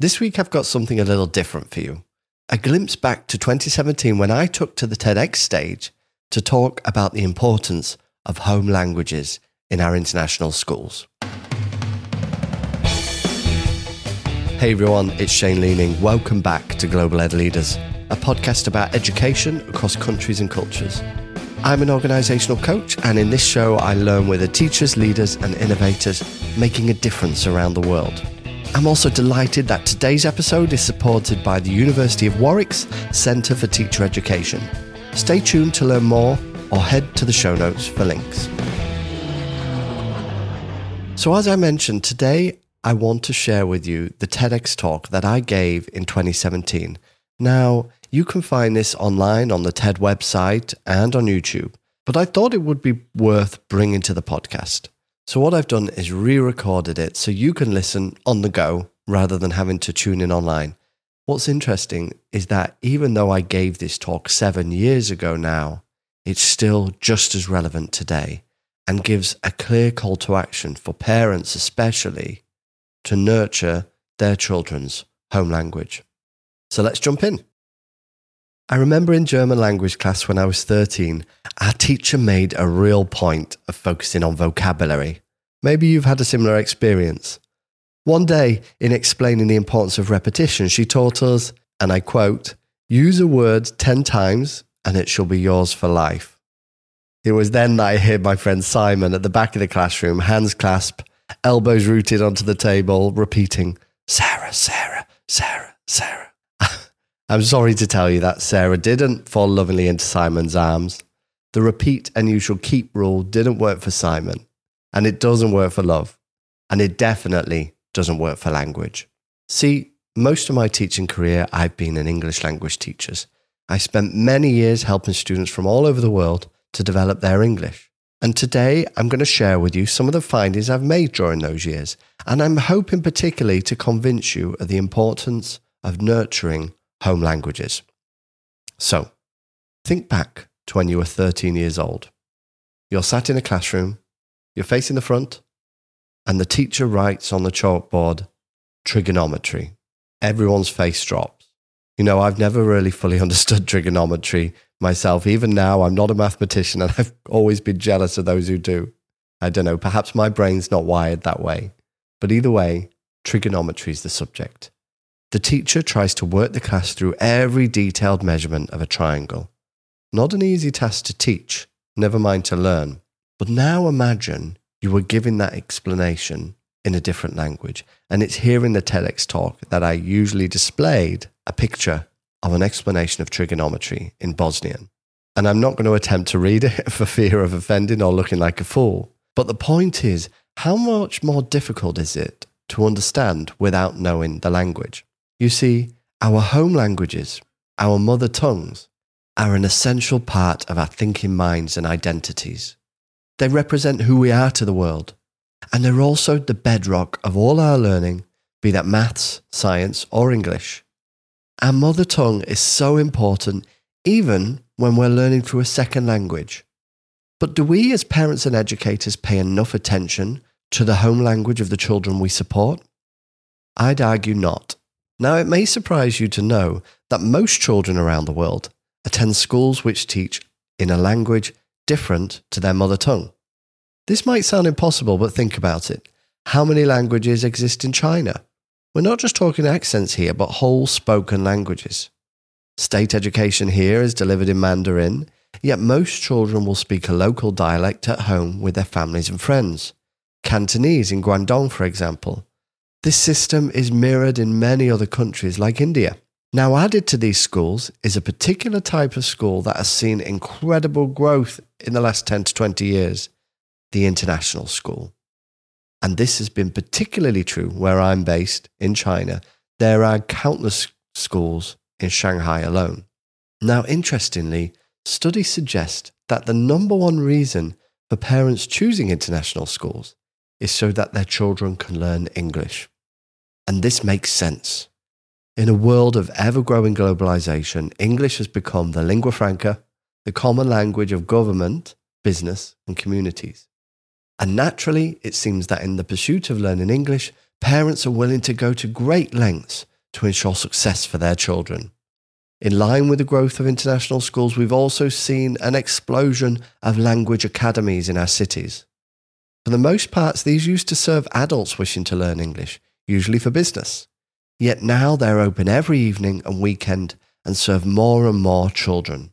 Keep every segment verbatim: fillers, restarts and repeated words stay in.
This week, I've got something a little different for you. A glimpse back to twenty seventeen when I took to the TEDx stage to talk about the importance of home languages in our international schools. Hey everyone, it's Shane Leaning. Welcome back to Global Ed Leaders, a podcast about education across countries and cultures. I'm an organisational coach, and in this show, I learn with the teachers, leaders and innovators making a difference around the world. I'm also delighted that today's episode is supported by the University of Warwick's Centre for Teacher Education. Stay tuned to learn more or head to the show notes for links. So as I mentioned, today I want to share with you the TEDx talk that I gave in twenty seventeen. Now, you can find this online on the TED website and on YouTube, but I thought it would be worth bringing to the podcast. So what I've done is re-recorded it so you can listen on the go rather than having to tune in online. What's interesting is that even though I gave this talk seven years ago now, it's still just as relevant today and gives a clear call to action for parents especially to nurture their children's home language. So let's jump in. I remember in German language class when I was thirteen, our teacher made a real point of focusing on vocabulary. Maybe you've had a similar experience. One day, in explaining the importance of repetition, she taught us, and I quote, "Use a word ten times and it shall be yours for life." It was then that I heard my friend Simon at the back of the classroom, hands clasped, elbows rooted onto the table, repeating, "Sarah, Sarah, Sarah, Sarah." I'm sorry to tell you that Sarah didn't fall lovingly into Simon's arms. The repeat and you shall keep rule didn't work for Simon, and it doesn't work for love, and it definitely doesn't work for language. See, most of my teaching career, I've been an English language teacher. I spent many years helping students from all over the world to develop their English. And today, I'm going to share with you some of the findings I've made during those years, and I'm hoping particularly to convince you of the importance of nurturing home languages. So, think back to when you were thirteen years old. You're sat in a classroom, you're facing the front, and the teacher writes on the chalkboard, trigonometry. Everyone's face drops. You know, I've never really fully understood trigonometry myself. Even now, I'm not a mathematician, and I've always been jealous of those who do. I don't know, perhaps my brain's not wired that way. But either way, trigonometry is the subject. The teacher tries to work the class through every detailed measurement of a triangle. Not an easy task to teach, never mind to learn. But now imagine you were giving that explanation in a different language, and it's here in the TEDx talk that I usually displayed a picture of an explanation of trigonometry in Bosnian. And I'm not going to attempt to read it for fear of offending or looking like a fool. But the point is, how much more difficult is it to understand without knowing the language? You see, our home languages, our mother tongues, are an essential part of our thinking minds and identities. They represent who we are to the world, and they're also the bedrock of all our learning, be that maths, science, or English. Our mother tongue is so important even when we're learning through a second language. But do we as parents and educators pay enough attention to the home language of the children we support? I'd argue not. Now, it may surprise you to know that most children around the world attend schools which teach in a language different to their mother tongue. This might sound impossible, but think about it. How many languages exist in China? We're not just talking accents here, but whole spoken languages. State education here is delivered in Mandarin, yet most children will speak a local dialect at home with their families and friends. Cantonese in Guangdong, for example. This system is mirrored in many other countries like India. Now, added to these schools is a particular type of school that has seen incredible growth in the last ten to twenty years, the international school. And this has been particularly true where I'm based in China. There are countless schools in Shanghai alone. Now, interestingly, studies suggest that the number one reason for parents choosing international schools is so that their children can learn English. And this makes sense. In a world of ever-growing globalization, English has become the lingua franca, the common language of government, business, and communities. And naturally, it seems that in the pursuit of learning English, parents are willing to go to great lengths to ensure success for their children. In line with the growth of international schools, we've also seen an explosion of language academies in our cities. For the most part, these used to serve adults wishing to learn English, usually for business. Yet now they're open every evening and weekend and serve more and more children.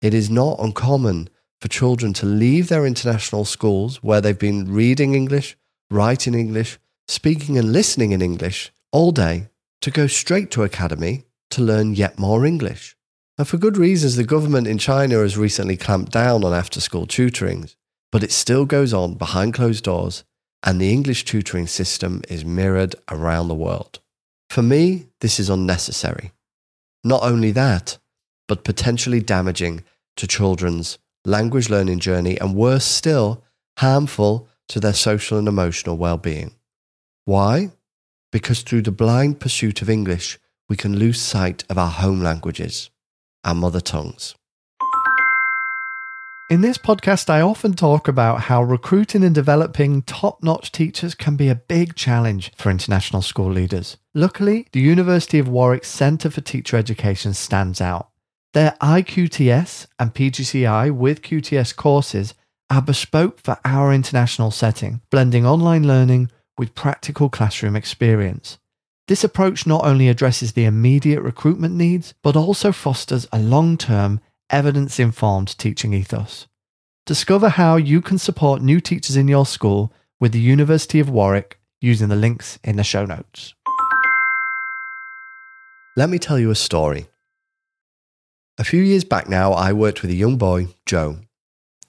It is not uncommon for children to leave their international schools where they've been reading English, writing English, speaking and listening in English all day to go straight to academy to learn yet more English. And for good reasons, the government in China has recently clamped down on after-school tutoring, but it still goes on behind closed doors, and the English tutoring system is mirrored around the world. For me, this is unnecessary. Not only that, but potentially damaging to children's language learning journey, and worse still, harmful to their social and emotional well-being. Why? Because through the blind pursuit of English, we can lose sight of our home languages, our mother tongues. In this podcast, I often talk about how recruiting and developing top-notch teachers can be a big challenge for international school leaders. Luckily, the University of Warwick Centre for Teacher Education stands out. Their I Q T S and P G C I with Q T S courses are bespoke for our international setting, blending online learning with practical classroom experience. This approach not only addresses the immediate recruitment needs, but also fosters a long-term, evidence-informed teaching ethos. Discover how you can support new teachers in your school with the University of Warwick using the links in the show notes. Let me tell you a story. A few years back now, I worked with a young boy, Joe,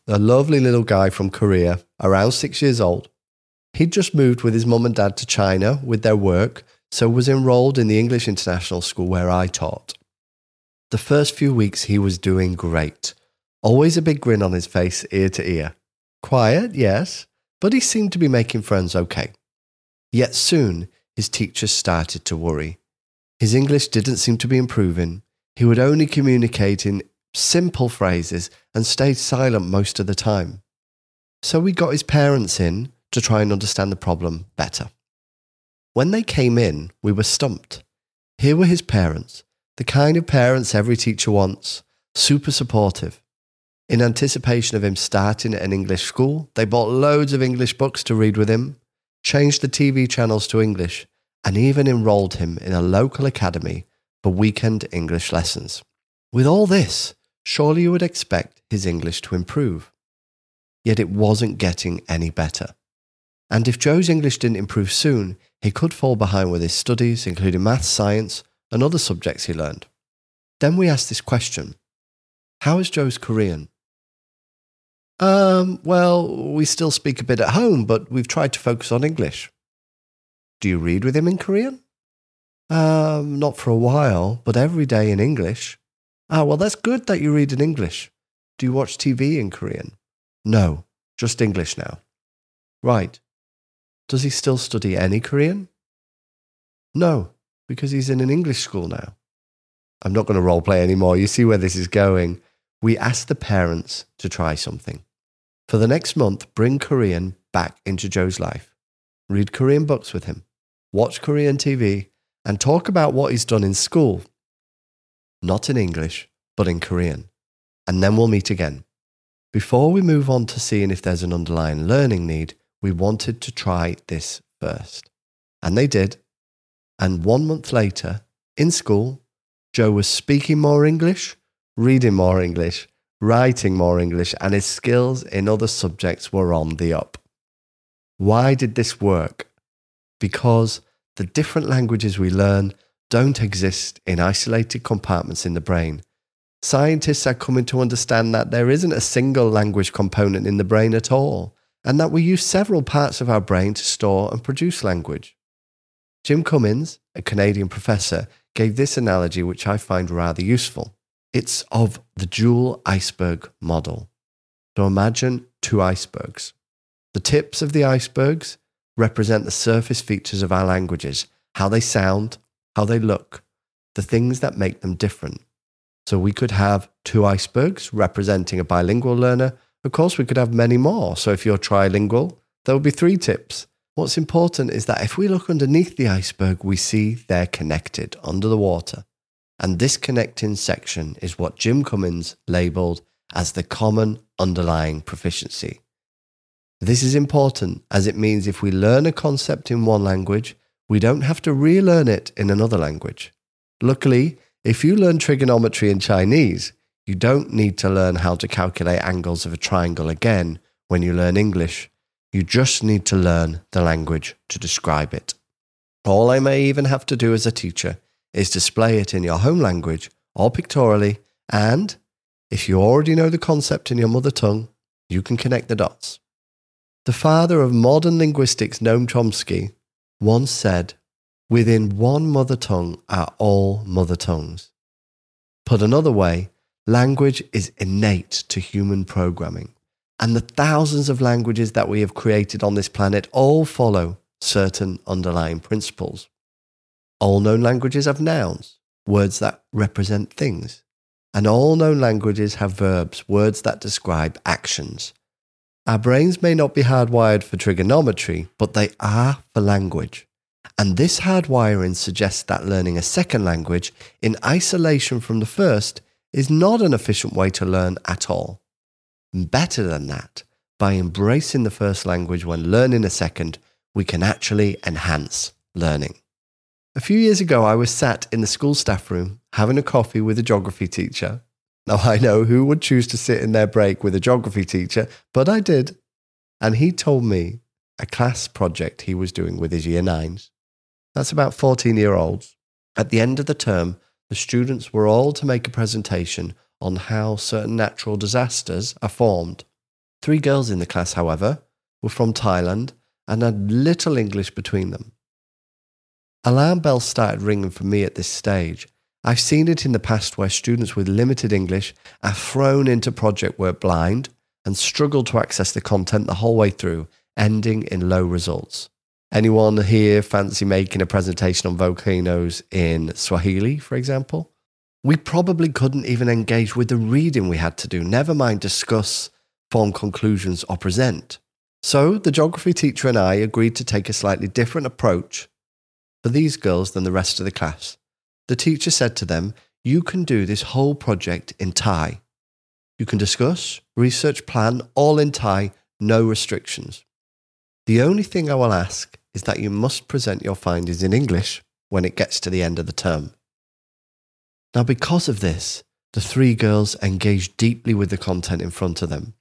a lovely little guy from Korea, around six years old. He'd just moved with his mum and dad to China with their work, so was enrolled in the English International School where I taught. The first few weeks he was doing great. Always a big grin on his face, ear to ear. Quiet, yes, but he seemed to be making friends okay. Yet soon, his teachers started to worry. His English didn't seem to be improving. He would only communicate in simple phrases and stayed silent most of the time. So we got his parents in to try and understand the problem better. When they came in, we were stumped. Here were his parents, the kind of parents every teacher wants, super supportive. In anticipation of him starting at an English school, they bought loads of English books to read with him, changed the T V channels to English, and even enrolled him in a local academy for weekend English lessons. With all this, surely you would expect his English to improve. Yet it wasn't getting any better. And if Joe's English didn't improve soon, he could fall behind with his studies, including maths, science, and other subjects he learned. Then we asked this question: how is Joe's Korean? Um, well, we still speak a bit at home, but we've tried to focus on English. Do you read with him in Korean? Um, not for a while, but every day in English. Ah, well, that's good that you read in English. Do you watch T V in Korean? No, just English now. Right. Does he still study any Korean? No, because he's in an English school now. I'm not going to role play anymore. You see where this is going. We asked the parents to try something. For the next month, bring Korean back into Joe's life. Read Korean books with him. Watch Korean T V and talk about what he's done in school. Not in English, but in Korean. And then we'll meet again. Before we move on to seeing if there's an underlying learning need, we wanted to try this first. And they did. And one month later, in school, Joe was speaking more English, reading more English, writing more English, and his skills in other subjects were on the up. Why did this work? Because the different languages we learn don't exist in isolated compartments in the brain. Scientists are coming to understand that there isn't a single language component in the brain at all, and that we use several parts of our brain to store and produce language. Jim Cummins, a Canadian professor, gave this analogy which I find rather useful. It's of the dual iceberg model. So imagine two icebergs. The tips of the icebergs represent the surface features of our languages, how they sound, how they look, the things that make them different. So we could have two icebergs representing a bilingual learner. Of course, we could have many more. So if you're trilingual, there will be three tips. What's important is that if we look underneath the iceberg, we see they're connected under the water. And this connecting section is what Jim Cummins labelled as the common underlying proficiency. This is important as it means if we learn a concept in one language, we don't have to relearn it in another language. Luckily, if you learn trigonometry in Chinese, you don't need to learn how to calculate angles of a triangle again when you learn English. You just need to learn the language to describe it. All I may even have to do as a teacher is display it in your home language or pictorially, and if you already know the concept in your mother tongue, you can connect the dots. The father of modern linguistics, Noam Chomsky, once said, "Within one mother tongue are all mother tongues." Put another way, language is innate to human programming, and the thousands of languages that we have created on this planet all follow certain underlying principles. All known languages have nouns, words that represent things, and all known languages have verbs, words that describe actions. Our brains may not be hardwired for trigonometry, but they are for language. And this hardwiring suggests that learning a second language in isolation from the first is not an efficient way to learn at all. Better than that, by embracing the first language when learning a second, we can actually enhance learning. A few years ago, I was sat in the school staff room having a coffee with a geography teacher. Now, I know who would choose to sit in their break with a geography teacher, but I did. And he told me a class project he was doing with his year nines. That's about fourteen-year-olds. At the end of the term, the students were all to make a presentation on how certain natural disasters are formed. Three girls in the class, however, were from Thailand and had little English between them. Alarm bells started ringing for me at this stage. I've seen it in the past where students with limited English are thrown into project work blind and struggle to access the content the whole way through, ending in low results. Anyone here fancy making a presentation on volcanoes in Swahili, for example? We probably couldn't even engage with the reading we had to do, never mind discuss, form conclusions or present. So the geography teacher and I agreed to take a slightly different approach for these girls than the rest of the class. The teacher said to them, "You can do this whole project in Thai. You can discuss, research, plan, all in Thai, no restrictions. The only thing I will ask is that you must present your findings in English when it gets to the end of the term." Now, because of this, the three girls engaged deeply with the content in front of them.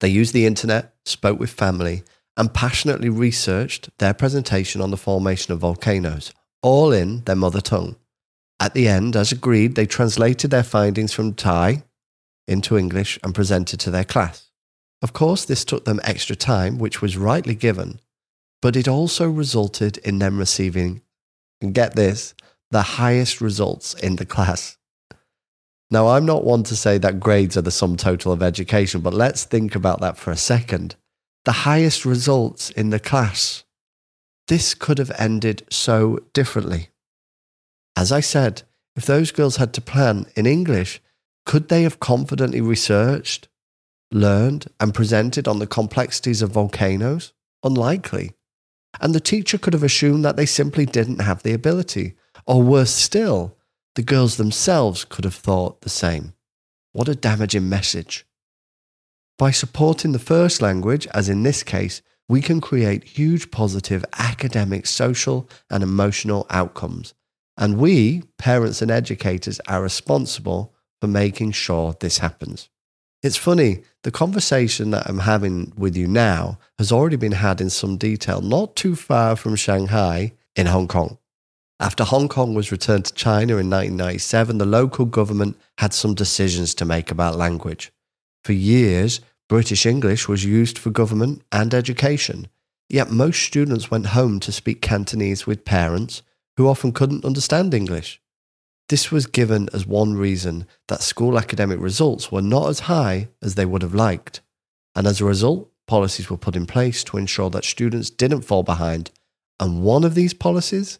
They used the internet, spoke with family, and passionately researched their presentation on the formation of volcanoes, all in their mother tongue. At the end, as agreed, they translated their findings from Thai into English and presented to their class. Of course, this took them extra time, which was rightly given, but it also resulted in them receiving, and get this, the highest results in the class. Now, I'm not one to say that grades are the sum total of education, but let's think about that for a second. The highest results in the class. This could have ended so differently. As I said, if those girls had to plan in English, could they have confidently researched, learned, and presented on the complexities of volcanoes? Unlikely. And the teacher could have assumed that they simply didn't have the ability. Or worse still, the girls themselves could have thought the same. What a damaging message. By supporting the first language, as in this case, we can create huge positive academic, social, and emotional outcomes. And we, parents and educators, are responsible for making sure this happens. It's funny, the conversation that I'm having with you now has already been had in some detail, not too far from Shanghai in Hong Kong. After Hong Kong was returned to China in nineteen ninety-seven, the local government had some decisions to make about language. For years, British English was used for government and education, yet most students went home to speak Cantonese with parents who often couldn't understand English. This was given as one reason that school academic results were not as high as they would have liked, and as a result, policies were put in place to ensure that students didn't fall behind, and one of these policies,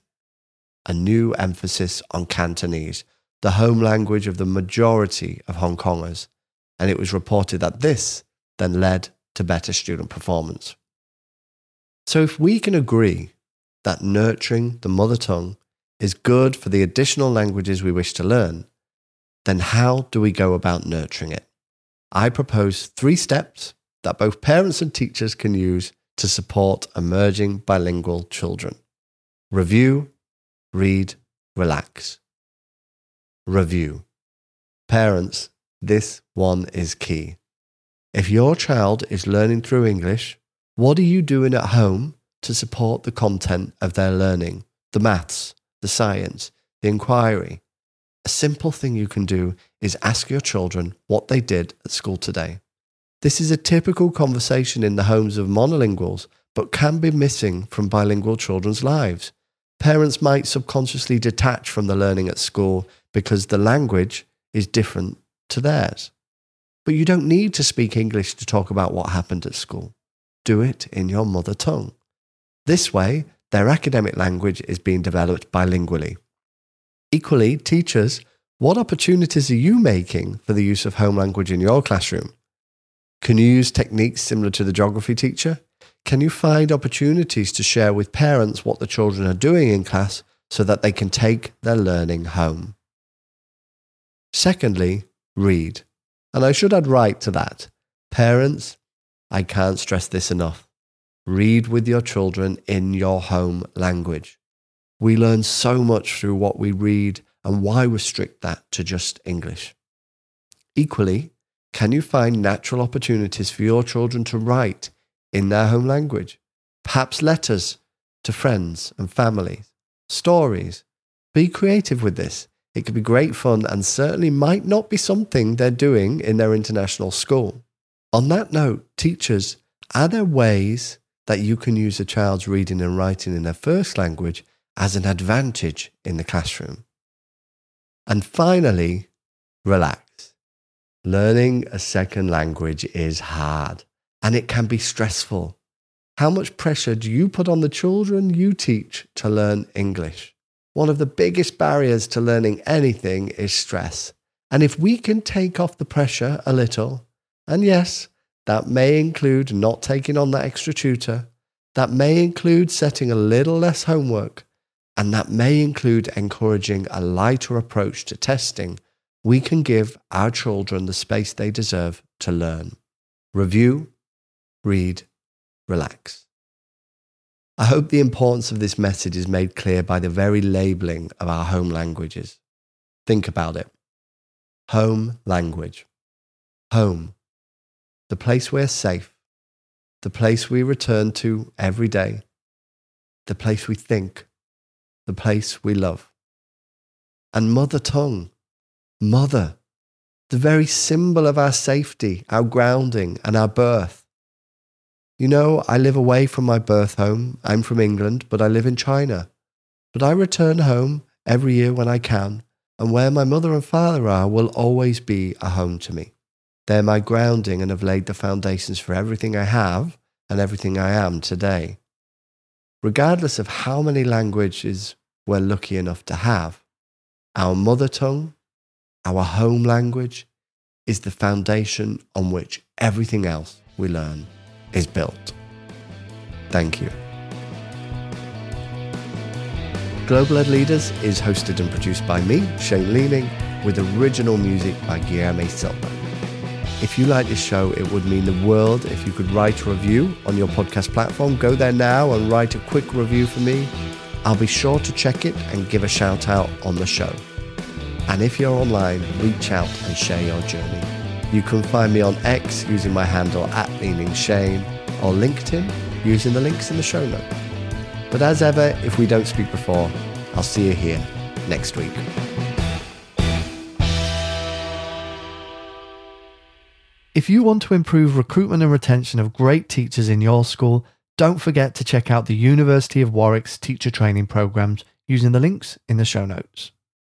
a new emphasis on Cantonese, the home language of the majority of Hong Kongers, and it was reported that this then led to better student performance. So if we can agree that nurturing the mother tongue is good for the additional languages we wish to learn, then how do we go about nurturing it? I propose three steps that both parents and teachers can use to support emerging bilingual children. Review, read, relax. Review. Parents, this one is key. If your child is learning through English, what are you doing at home to support the content of their learning? The maths, the science, the inquiry. A simple thing you can do is ask your children what they did at school today. This is a typical conversation in the homes of monolinguals, but can be missing from bilingual children's lives. Parents might subconsciously detach from the learning at school because the language is different to theirs. But you don't need to speak English to talk about what happened at school. Do it in your mother tongue. This way, their academic language is being developed bilingually. Equally, teachers, what opportunities are you making for the use of home language in your classroom? Can you use techniques similar to the geography teacher? Can you find opportunities to share with parents what the children are doing in class so that they can take their learning home? Secondly, read. And I should add right to that. Parents, I can't stress this enough. Read with your children in your home language. We learn so much through what we read, and why restrict that to just English? Equally, can you find natural opportunities for your children to write in their home language? Perhaps letters to friends and families, stories. Be creative with this. It could be great fun and certainly might not be something they're doing in their international school. On that note, teachers, are there ways that you can use a child's reading and writing in their first language as an advantage in the classroom? And finally, relax. Learning a second language is hard and it can be stressful. How much pressure do you put on the children you teach to learn English? One of the biggest barriers to learning anything is stress. And if we can take off the pressure a little, and yes, that may include not taking on that extra tutor, that may include setting a little less homework, and that may include encouraging a lighter approach to testing, we can give our children the space they deserve to learn. Review, read, relax. I hope the importance of this message is made clear by the very labelling of our home languages. Think about it. Home language. Home. The place we're safe. The place we return to every day. The place we think. The place we love. And mother tongue, mother, the very symbol of our safety, our grounding, and our birth. You know, I live away from my birth home. I'm from England, but I live in China. But I return home every year when I can, and where my mother and father are will always be a home to me. They're my grounding and have laid the foundations for everything I have and everything I am today. Regardless of how many languages we're lucky enough to have, our mother tongue, our home language, is the foundation on which everything else we learn is built. Thank you. Global Ed Leaders is hosted and produced by me, Shane Leaning, with original music by Guilherme Silva. If you like this show, it would mean the world if you could write a review on your podcast platform. Go there now and write a quick review for me. I'll be sure to check it and give a shout out on the show. And if you're online, reach out and share your journey. You can find me on X using my handle at LeaningShane, or LinkedIn using the links in the show notes. But as ever, if we don't speak before, I'll see you here next week. If you want to improve recruitment and retention of great teachers in your school, don't forget to check out the University of Warwick's teacher training programs using the links in the show notes.